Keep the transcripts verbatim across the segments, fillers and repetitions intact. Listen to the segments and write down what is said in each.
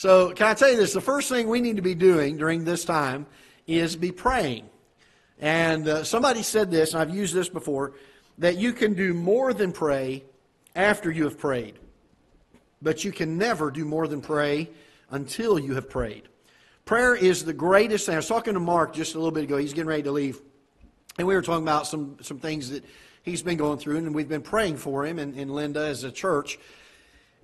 So can I tell you this? The first thing we need to be doing during this time is be praying. And uh, somebody said this, and I've used this before, that you can do more than pray after you have prayed. But you can never do more than pray until you have prayed. Prayer is the greatest thing. I was talking to Mark just a little bit ago. He's getting ready to leave. And we were talking about some, some things that he's been going through, and we've been praying for him and, and Linda as a church.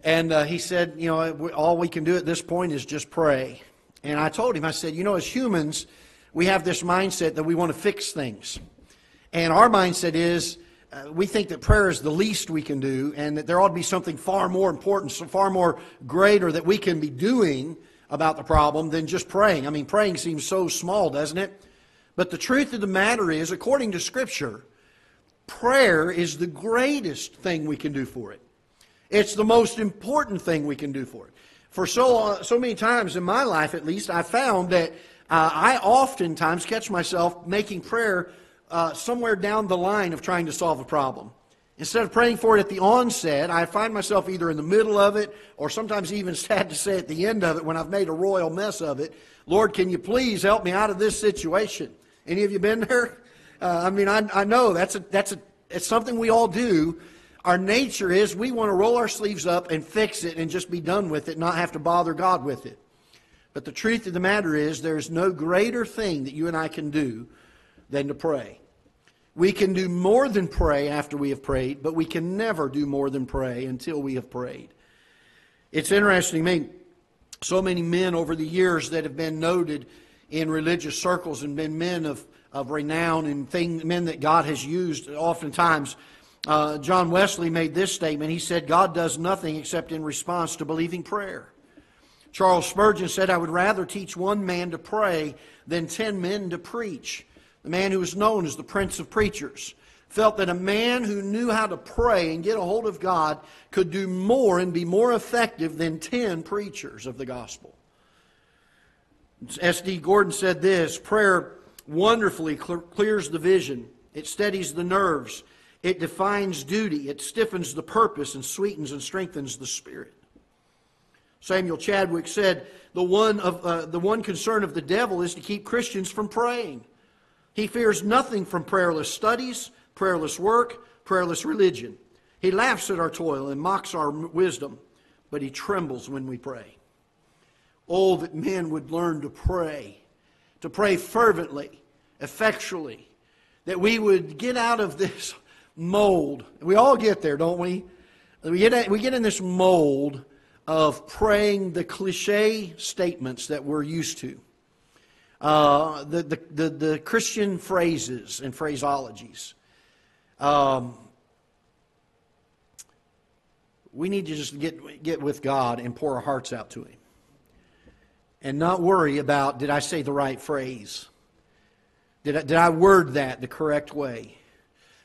And uh, he said, you know, all we can do at this point is just pray. And I told him, I said, you know, as humans, we have this mindset that we want to fix things. And our mindset is, uh, we think that prayer is the least we can do, and that there ought to be something far more important, so far more greater that we can be doing about the problem than just praying. I mean, praying seems so small, doesn't it? But the truth of the matter is, according to Scripture, prayer is the greatest thing we can do for it. It's the most important thing we can do for it. For so uh, so many times in my life, at least, I found that uh, I oftentimes catch myself making prayer uh, somewhere down the line of trying to solve a problem. Instead of praying for it at the onset, I find myself either in the middle of it, or sometimes even, sad to say, at the end of it when I've made a royal mess of it. Lord, can you please help me out of this situation? Any of you been there? Uh, I mean, I, I know that's a, that's a, it's something we all do. Our nature is we want to roll our sleeves up and fix it and just be done with it, not have to bother God with it. But the truth of the matter is there's no greater thing that you and I can do than to pray. We can do more than pray after we have prayed, but we can never do more than pray until we have prayed. It's interesting to me, so many men over the years that have been noted in religious circles and been men of, of renown and thing, men that God has used oftentimes. Uh, John Wesley made this statement. He said, God does nothing except in response to believing prayer. Charles Spurgeon said, I would rather teach one man to pray than ten men to preach. The man who was known as the Prince of Preachers felt that a man who knew how to pray and get a hold of God could do more and be more effective than ten preachers of the gospel. S D Gordon said this, prayer wonderfully cl- clears the vision. It steadies the nerves. It defines duty. It stiffens the purpose and sweetens and strengthens the spirit. Samuel Chadwick said, the one, of, uh, the one concern of the devil is to keep Christians from praying. He fears nothing from prayerless studies, prayerless work, prayerless religion. He laughs at our toil and mocks our wisdom, but he trembles when we pray. Oh, that men would learn to pray, to pray fervently, effectually, that we would get out of this mold. We all get there, don't we? We get, we get in this mold of praying the cliche statements that we're used to. Uh, the, the, the, the Christian phrases and phraseologies. Um, we need to just get, get with God and pour our hearts out to Him. And not worry about, did I say the right phrase? Did I, did I word that the correct way?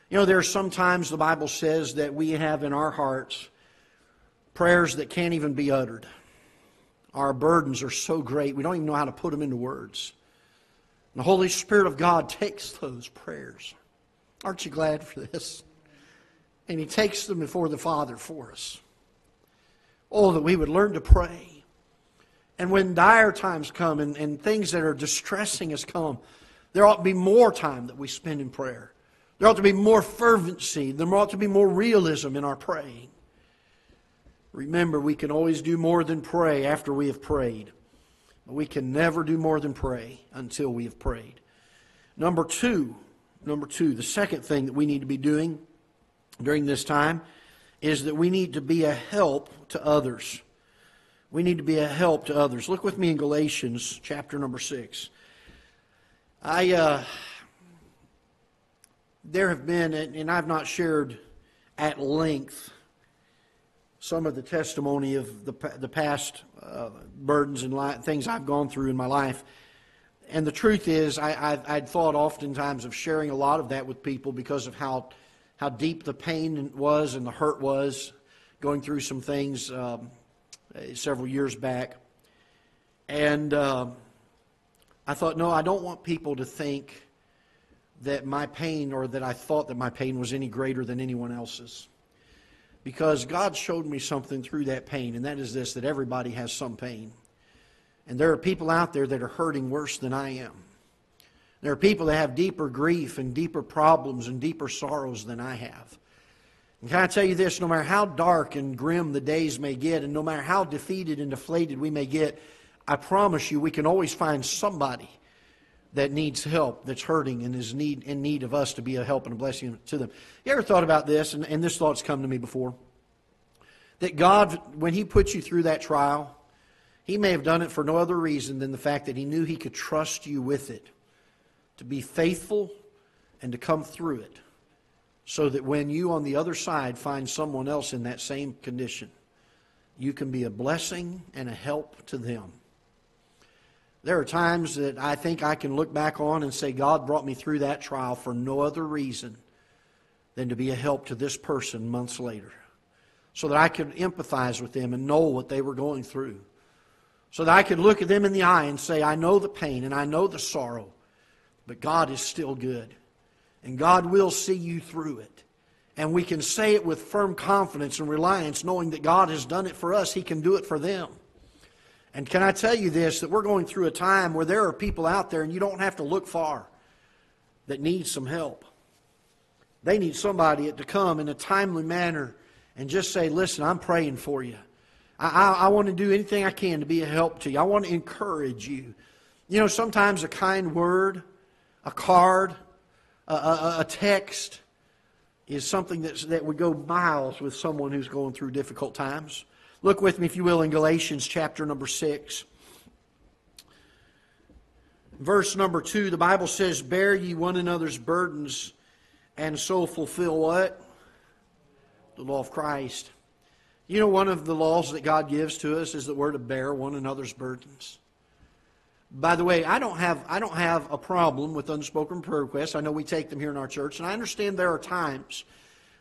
You know, there are sometimes the Bible says that we have in our hearts prayers that can't even be uttered. Our burdens are so great, we don't even know how to put them into words. And the Holy Spirit of God takes those prayers. Aren't you glad for this? And He takes them before the Father for us. Oh, that we would learn to pray. And when dire times come and, and things that are distressing us come, there ought to be more time that we spend in prayer. There ought to be more fervency. There ought to be more realism in our praying. Remember, we can always do more than pray after we have prayed. But we can never do more than pray until we have prayed. Number two, number two, the second thing that we need to be doing during this time is that we need to be a help to others. We need to be a help to others. Look with me in Galatians chapter number six. I... Uh, There have been, and I've not shared at length, some of the testimony of the the past uh, burdens and li- things I've gone through in my life. And the truth is, I, I've, I'd thought oftentimes of sharing a lot of that with people because of how how deep the pain was and the hurt was going through some things um, several years back. And uh, I thought, no, I don't want people to think that my pain, or that I thought that my pain was any greater than anyone else's. Because God showed me something through that pain, and that is this, that everybody has some pain. And there are people out there that are hurting worse than I am. There are people that have deeper grief and deeper problems and deeper sorrows than I have. And can I tell you this, no matter how dark and grim the days may get, and no matter how defeated and deflated we may get, I promise you we can always find somebody that needs help, that's hurting, and is need, in need of us to be a help and a blessing to them. You ever thought about this, and, and this thought's come to me before, that God, when He put you through that trial, He may have done it for no other reason than the fact that He knew He could trust you with it, to be faithful and to come through it, so that when you on the other side find someone else in that same condition, you can be a blessing and a help to them. There are times that I think I can look back on and say, God brought me through that trial for no other reason than to be a help to this person months later, so that I could empathize with them and know what they were going through, so that I could look at them in the eye and say, I know the pain and I know the sorrow, but God is still good, and God will see you through it. And we can say it with firm confidence and reliance, knowing that God has done it for us. He can do it for them. And can I tell you this, that we're going through a time where there are people out there, and you don't have to look far, that need some help. They need somebody to come in a timely manner and just say, listen, I'm praying for you. I, I, I want to do anything I can to be a help to you. I want to encourage you. You know, sometimes a kind word, a card, a, a, a text is something that's, that would go miles with someone who's going through difficult times. Look with me, if you will, in Galatians chapter number six. Verse number two, the Bible says, bear ye one another's burdens, and so fulfill what? The law of Christ. You know, one of the laws that God gives to us is that we're to bear one another's burdens. By the way, I don't have, I don't have a problem with unspoken prayer requests. I know we take them here in our church, and I understand there are times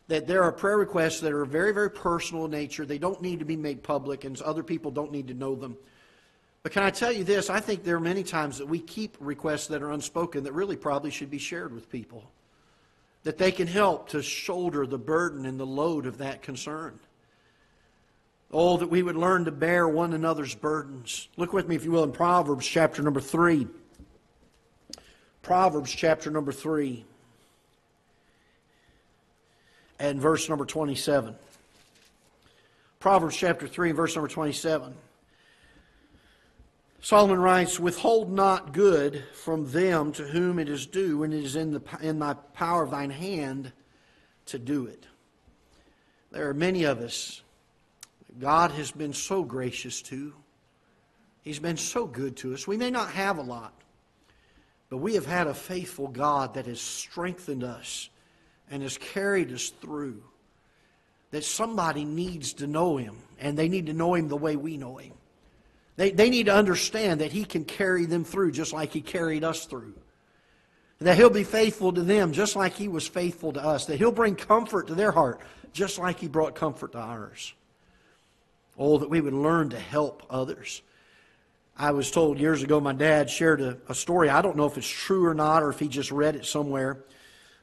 that there are prayer requests that are very, very personal in nature. They don't need to be made public, and other people don't need to know them. But can I tell you this? I think there are many times that we keep requests that are unspoken that really probably should be shared with people, that they can help to shoulder the burden and the load of that concern. Oh, that we would learn to bear one another's burdens. Look with me, if you will, in Proverbs chapter number three. Proverbs chapter number three. And verse number twenty-seven. Proverbs chapter three, verse number twenty-seven. Solomon writes, withhold not good from them to whom it is due, when it is in the in thy power of thine hand to do it. There are many of us that God has been so gracious to. He's been so good to us. We may not have a lot, but we have had a faithful God that has strengthened us and has carried us through, that somebody needs to know Him, and they need to know Him the way we know Him. They, they need to understand that He can carry them through just like He carried us through, that He'll be faithful to them just like He was faithful to us, that He'll bring comfort to their heart just like He brought comfort to ours. Oh, that we would learn to help others. I was told years ago, my dad shared a, a story. I don't know if it's true or not, or if he just read it somewhere.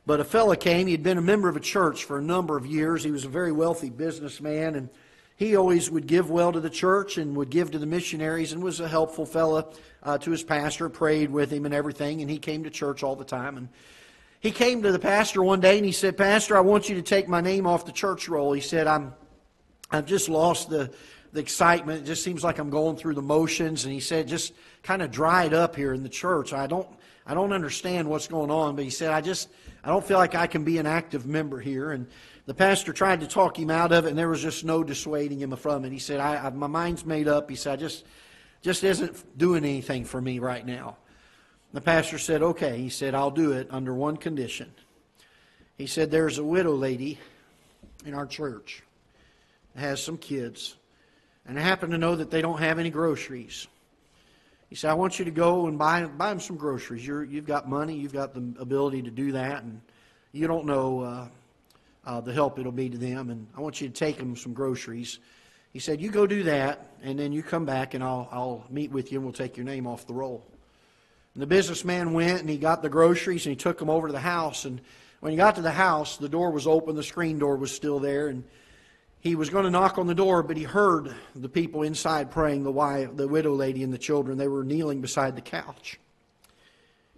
But a fella came, he'd been a member of a church for a number of years. He was a very wealthy businessman, and he always would give well to the church and would give to the missionaries, and was a helpful fella uh, to his pastor, prayed with him and everything, and he came to church all the time. And he came to the pastor one day and he said, Pastor, I want you to take my name off the church roll. He said, I'm, I've just lost the, the excitement. It just seems like I'm going through the motions. And he said, just kind of dried up here in the church. I don't... I don't understand what's going on, but he said, I just, I don't feel like I can be an active member here. And the pastor tried to talk him out of it, and there was just no dissuading him from it. He said, I, I, my mind's made up. He said, I just, just isn't doing anything for me right now. The pastor said, okay. He said, I'll do it under one condition. He said, there's a widow lady in our church that has some kids, and I happen to know that they don't have any groceries. He said, I want you to go and buy, buy them some groceries. You're, you've got money. You've got the ability to do that. And you don't know uh, uh, the help it'll be to them. And I want you to take them some groceries. He said, you go do that, and then you come back, and I'll, I'll meet with you, and we'll take your name off the roll. And the businessman went, and he got the groceries, and he took them over to the house. And when he got to the house, the door was open. The screen door was still there. And He was going to knock on the door, but he heard the people inside praying, the wife, the widow lady and the children. They were kneeling beside the couch.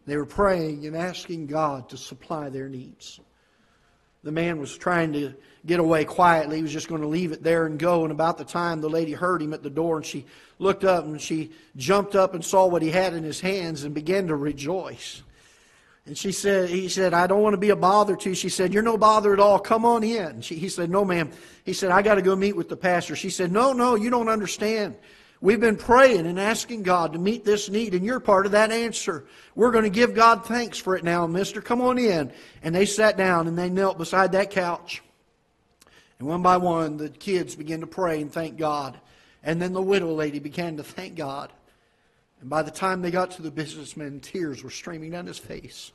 They were praying and asking God to supply their needs. The man was trying to get away quietly. He was just going to leave it there and go. And about the time the lady heard him at the door, and she looked up and she jumped up and saw what he had in his hands and began to rejoice. And she said, he said, I don't want to be a bother to you. She said, you're no bother at all. Come on in. She, he said, no, ma'am. He said, I got to go meet with the pastor. She said, no, no, you don't understand. We've been praying and asking God to meet this need, and you're part of that answer. We're going to give God thanks for it now, mister. Come on in. And they sat down, and they knelt beside that couch. And one by one, the kids began to pray and thank God. And then the widow lady began to thank God. And by the time they got to the businessman, tears were streaming down his face.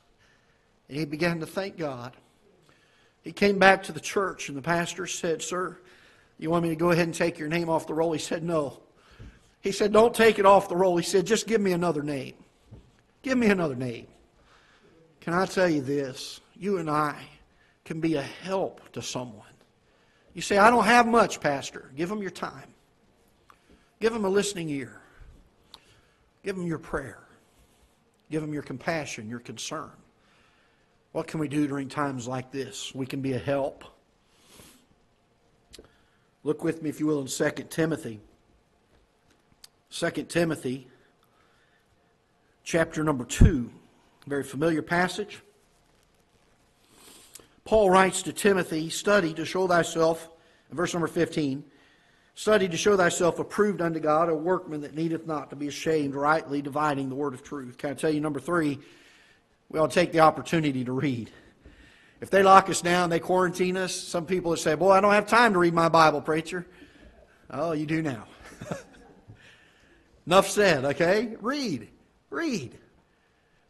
And he began to thank God. He came back to the church, and the pastor said, sir, you want me to go ahead and take your name off the roll? He said, no. He said, don't take it off the roll. He said, just give me another name. Give me another name. Can I tell you this? You and I can be a help to someone. You say, I don't have much, pastor. Give them your time. Give them a listening ear. Give them your prayer. Give them your compassion, your concern. What can we do during times like this? We can be a help. Look with me, if you will, in Second Timothy. Second Timothy, chapter number two, very familiar passage. Paul writes to Timothy, study to show thyself, verse number fifteen, study to show thyself approved unto God, a workman that needeth not to be ashamed, rightly dividing the word of truth. Can I tell you, number three, we ought to take the opportunity to read. If they lock us down, they quarantine us, some people would say, boy, I don't have time to read my Bible, preacher. Oh, you do now. Enough said, okay? Read. Read.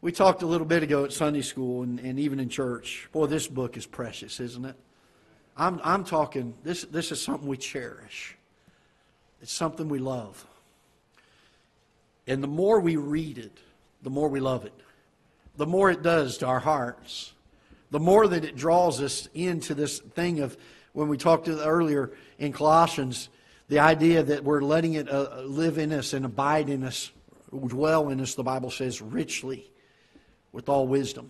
We talked a little bit ago at Sunday school and, and even in church. Boy, this book is precious, isn't it? I'm, I'm talking, this, this is something we cherish. It's something we love. And the more we read it, the more we love it. The more it does to our hearts. The more that it draws us into this thing of, when we talked earlier in Colossians, the idea that we're letting it uh, live in us and abide in us, dwell in us, the Bible says, richly with all wisdom.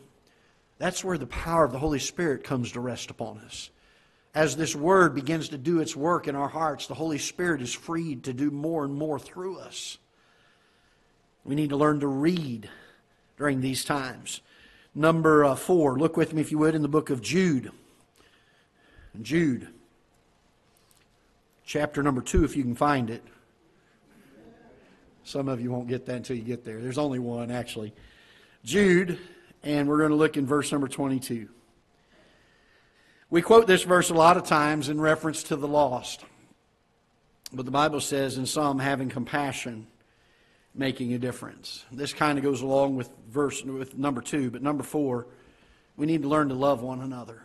That's where the power of the Holy Spirit comes to rest upon us. As this Word begins to do its work in our hearts, the Holy Spirit is freed to do more and more through us. We need to learn to read during these times. Number uh, four, look with me, if you would, in the book of Jude. Jude. Chapter number two, if you can find it. Some of you won't get that until you get there. There's only one, actually. Jude, and we're going to look in verse number twenty-two. We quote this verse a lot of times in reference to the lost. But the Bible says, in some, having compassion, making a difference. This kind of goes along with verse with number two. But number four, we need to learn to love one another.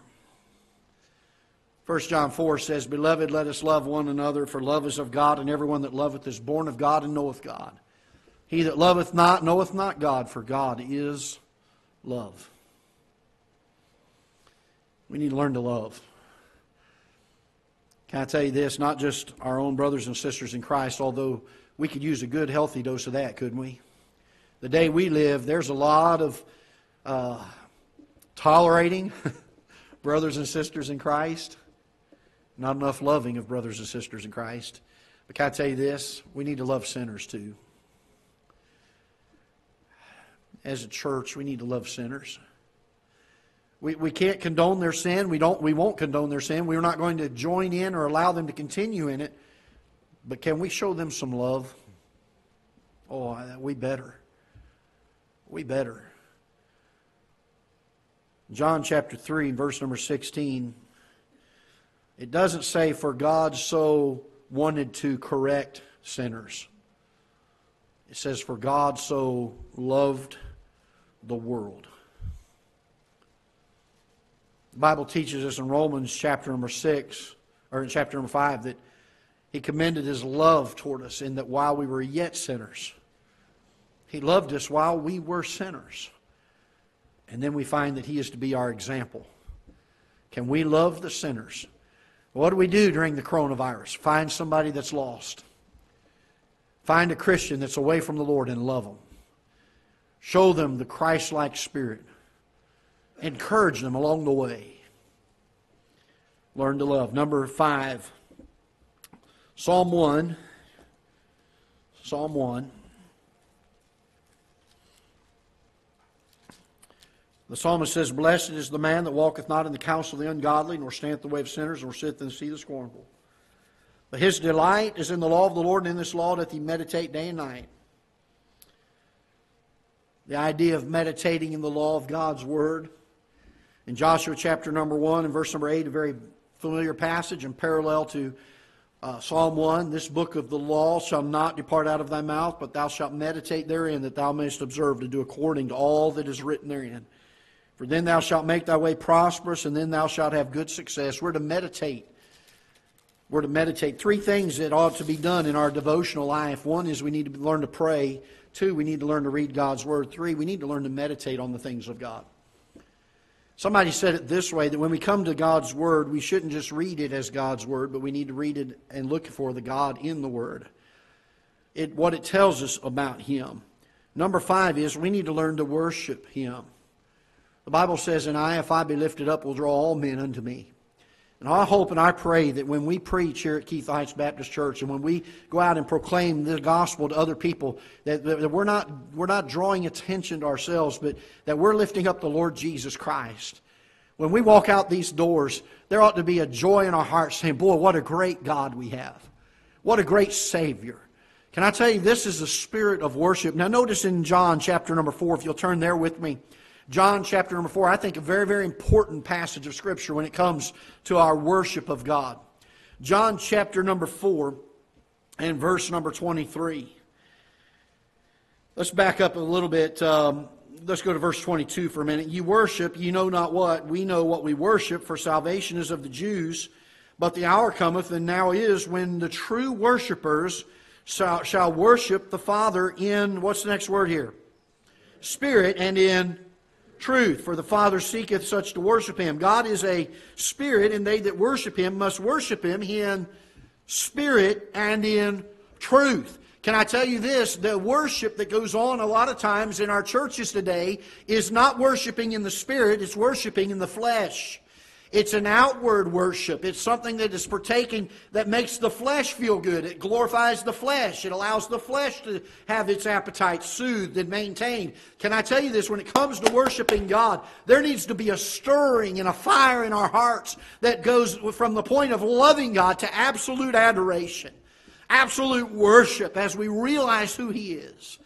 First John four says, beloved, let us love one another, for love is of God, and everyone that loveth is born of God and knoweth God. He that loveth not knoweth not God, for God is love. We need to learn to love. Can I tell you this? Not just our own brothers and sisters in Christ, although we could use a good, healthy dose of that, couldn't we? The day we live, there's a lot of uh, tolerating brothers and sisters in Christ. Not enough loving of brothers and sisters in Christ. But can I tell you this? We need to love sinners too. As a church, we need to love sinners. We, we can't condone their sin. We, don't, we won't condone their sin. We're not going to join in or allow them to continue in it. But can we show them some love? Oh, we better. We better. John chapter three, verse number sixteen. It doesn't say, for God so wanted to correct sinners. It says, for God so loved the world. The Bible teaches us in Romans chapter number six, or in chapter number five, that He commended His love toward us in that while we were yet sinners, He loved us while we were sinners. And then we find that He is to be our example. Can we love the sinners? What do we do during the coronavirus? Find somebody that's lost. Find a Christian that's away from the Lord and love them. Show them the Christ-like spirit. Encourage them along the way. Learn to love. Number five, Psalm one. Psalm one. The psalmist says, "Blessed is the man that walketh not in the counsel of the ungodly, nor standeth in the way of sinners, nor sitteth in the seat of the scornful. But his delight is in the law of the Lord, and in this law doth he meditate day and night." The idea of meditating in the law of God's Word. In Joshua chapter number one and verse number eight, a very familiar passage and parallel to uh, Psalm one, "This book of the law shall not depart out of thy mouth, but thou shalt meditate therein, that thou mayest observe to do according to all that is written therein. For then thou shalt make thy way prosperous, and then thou shalt have good success." We're to meditate. We're to meditate. Three things that ought to be done in our devotional life. One is we need to learn to pray. Two, we need to learn to read God's Word. Three, we need to learn to meditate on the things of God. Somebody said it this way, that when we come to God's Word, we shouldn't just read it as God's Word, but we need to read it and look for the God in the Word. It, what it tells us about Him. Number five is we need to learn to worship Him. The Bible says, "And I, if I be lifted up, will draw all men unto me." And I hope and I pray that when we preach here at Ketha Heights Baptist Church and when we go out and proclaim the gospel to other people, that, that we're not, we're not drawing attention to ourselves, but that we're lifting up the Lord Jesus Christ. When we walk out these doors, there ought to be a joy in our hearts saying, "Boy, what a great God we have. What a great Savior." Can I tell you, this is the spirit of worship. Now notice in John chapter number four, if you'll turn there with me, John chapter number four, I think a very, very important passage of Scripture when it comes to our worship of God. John chapter number four and verse number twenty-three. Let's back up a little bit. Um, let's go to verse twenty-two for a minute. "You worship, you know not what. We know what we worship, for salvation is of the Jews. But the hour cometh, and now is, when the true worshipers shall, shall worship the Father in," what's the next word here? "Spirit and in truth, for the Father seeketh such to worship Him." God is a spirit, and they that worship Him must worship Him in spirit and in truth. Can I tell you this? The worship that goes on a lot of times in our churches today is not worshiping in the spirit, it's worshiping in the flesh. It's an outward worship. It's something that is partaking that makes the flesh feel good. It glorifies the flesh. It allows the flesh to have its appetite soothed and maintained. Can I tell you this? When it comes to worshiping God, there needs to be a stirring and a fire in our hearts that goes from the point of loving God to absolute adoration, absolute worship as we realize who He is.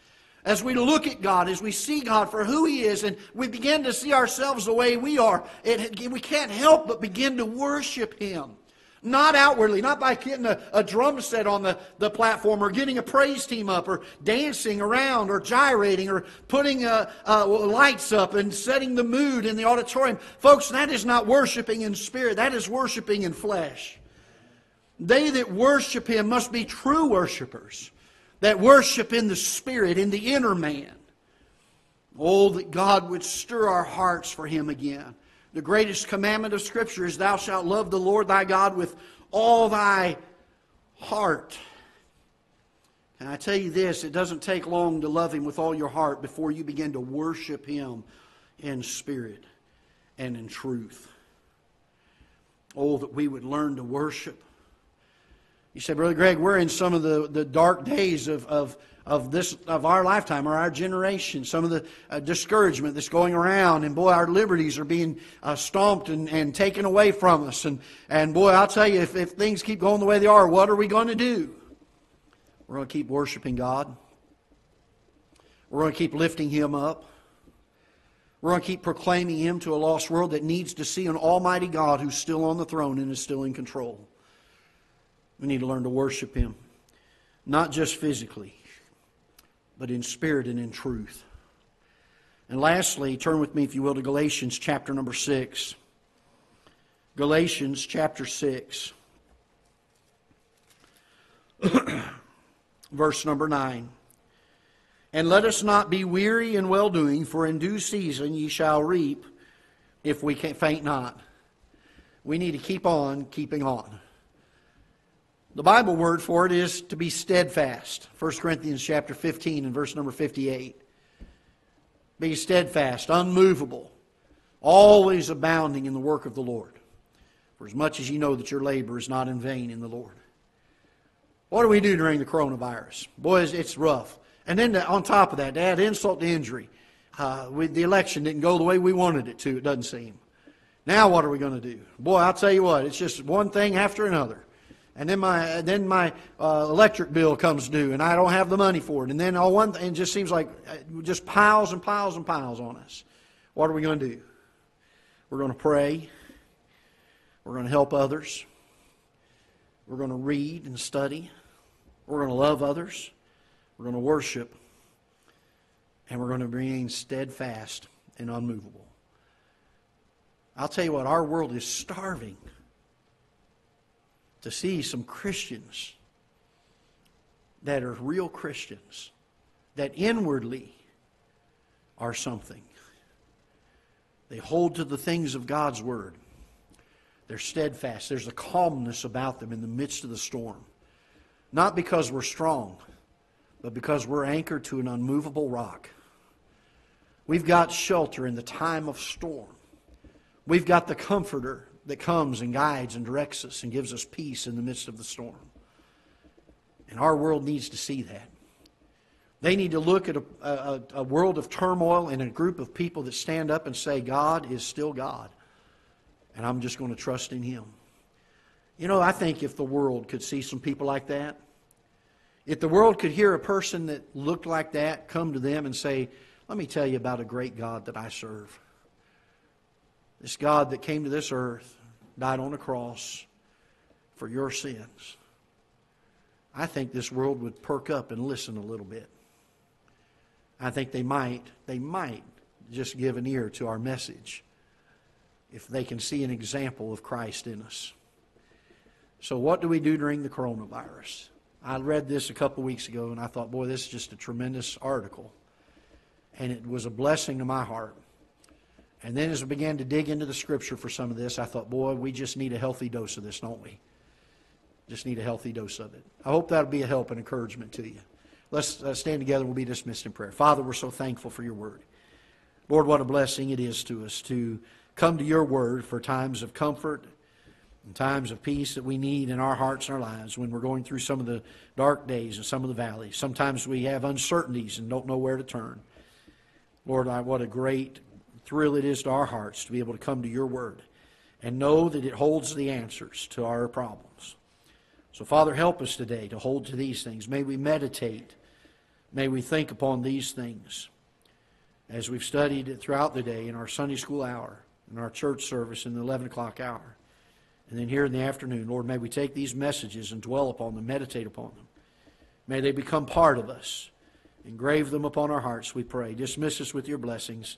As we look at God, as we see God for who He is, and we begin to see ourselves the way we are, it, we can't help but begin to worship Him. Not outwardly, not by getting a, a drum set on the, the platform, or getting a praise team up, or dancing around, or gyrating, or putting uh, uh, lights up and setting the mood in the auditorium. Folks, that is not worshiping in spirit. That is worshiping in flesh. They that worship Him must be true worshipers. That worship in the spirit, in the inner man. Oh, that God would stir our hearts for Him again. The greatest commandment of Scripture is, "Thou shalt love the Lord thy God with all thy heart." And I tell you this, it doesn't take long to love Him with all your heart before you begin to worship Him in spirit and in truth. Oh, that we would learn to worship. You say, "Brother Greg, we're in some of the, the dark days of, of, of, this, of our lifetime or our generation. Some of the uh, discouragement that's going around. And boy, our liberties are being uh, stomped and, and taken away from us. And, and boy, I'll tell you, if, if things keep going the way they are, what are we going to do?" We're going to keep worshiping God. We're going to keep lifting Him up. We're going to keep proclaiming Him to a lost world that needs to see an almighty God who's still on the throne and is still in control. We need to learn to worship Him, not just physically, but in spirit and in truth. And lastly, turn with me, if you will, to Galatians chapter number six. Galatians chapter six, verse number nine. "And let us not be weary in well-doing, for in due season ye shall reap, if we faint not." we need to keep on keeping on. The Bible word for it is to be steadfast. First Corinthians chapter fifteen and verse number fifty-eight. Be steadfast, unmovable, always abounding in the work of the Lord. For as much as you know that your labor is not in vain in the Lord. What do we do during the coronavirus? Boys, it's rough. And then on top of that, to add insult to injury, uh, we, the election didn't go the way we wanted it to, it doesn't seem. Now what are we going to do? Boy, I'll tell you what, it's just one thing after another. And then my then my uh, electric bill comes due, and I don't have the money for it. And then all one thing, it just seems like just piles and piles and piles on us. What are we going to do? We're going to pray. We're going to help others. We're going to read and study. We're going to love others. We're going to worship. And we're going to remain steadfast and unmovable. I'll tell you what, our world is starving to see some Christians that are real Christians, that inwardly are something. They hold to the things of God's Word. They're steadfast. There's a calmness about them in the midst of the storm. Not because we're strong, but because we're anchored to an unmovable rock. We've got shelter in the time of storm. We've got the Comforter that comes and guides and directs us and gives us peace in the midst of the storm. And our world needs to see that. They need to look at a, a, a world of turmoil and a group of people that stand up and say, God is still God, and I'm just going to trust in Him. You know, I think if the world could see some people like that, if the world could hear a person that looked like that come to them and say, let me tell you about a great God that I serve. This God that came to this earth, died on a cross for your sins. I think this world would perk up and listen a little bit. I think they might, they might just give an ear to our message if they can see an example of Christ in us. So what do we do during the coronavirus? I read this a couple weeks ago and I thought, boy, this is just a tremendous article. And it was a blessing to my heart. And then as I began to dig into the Scripture for some of this, I thought, boy, we just need a healthy dose of this, don't we? Just need a healthy dose of it. I hope that'll be a help and encouragement to you. Let's uh, stand together. We'll be dismissed in prayer. Father, we're so thankful for your word. Lord, what a blessing it is to us to come to your word for times of comfort and times of peace that we need in our hearts and our lives when we're going through some of the dark days and some of the valleys. Sometimes we have uncertainties and don't know where to turn. Lord, I, what a great thrill it is to our hearts to be able to come to your word and know that it holds the answers to our problems. So, Father, help us today to hold to these things. May we meditate. May we think upon these things as we've studied it throughout the day in our Sunday school hour, in our church service in the eleven o'clock hour, and then here in the afternoon. Lord, may we take these messages and dwell upon them, meditate upon them. May they become part of us. Engrave them upon our hearts, we pray. Dismiss us with your blessings.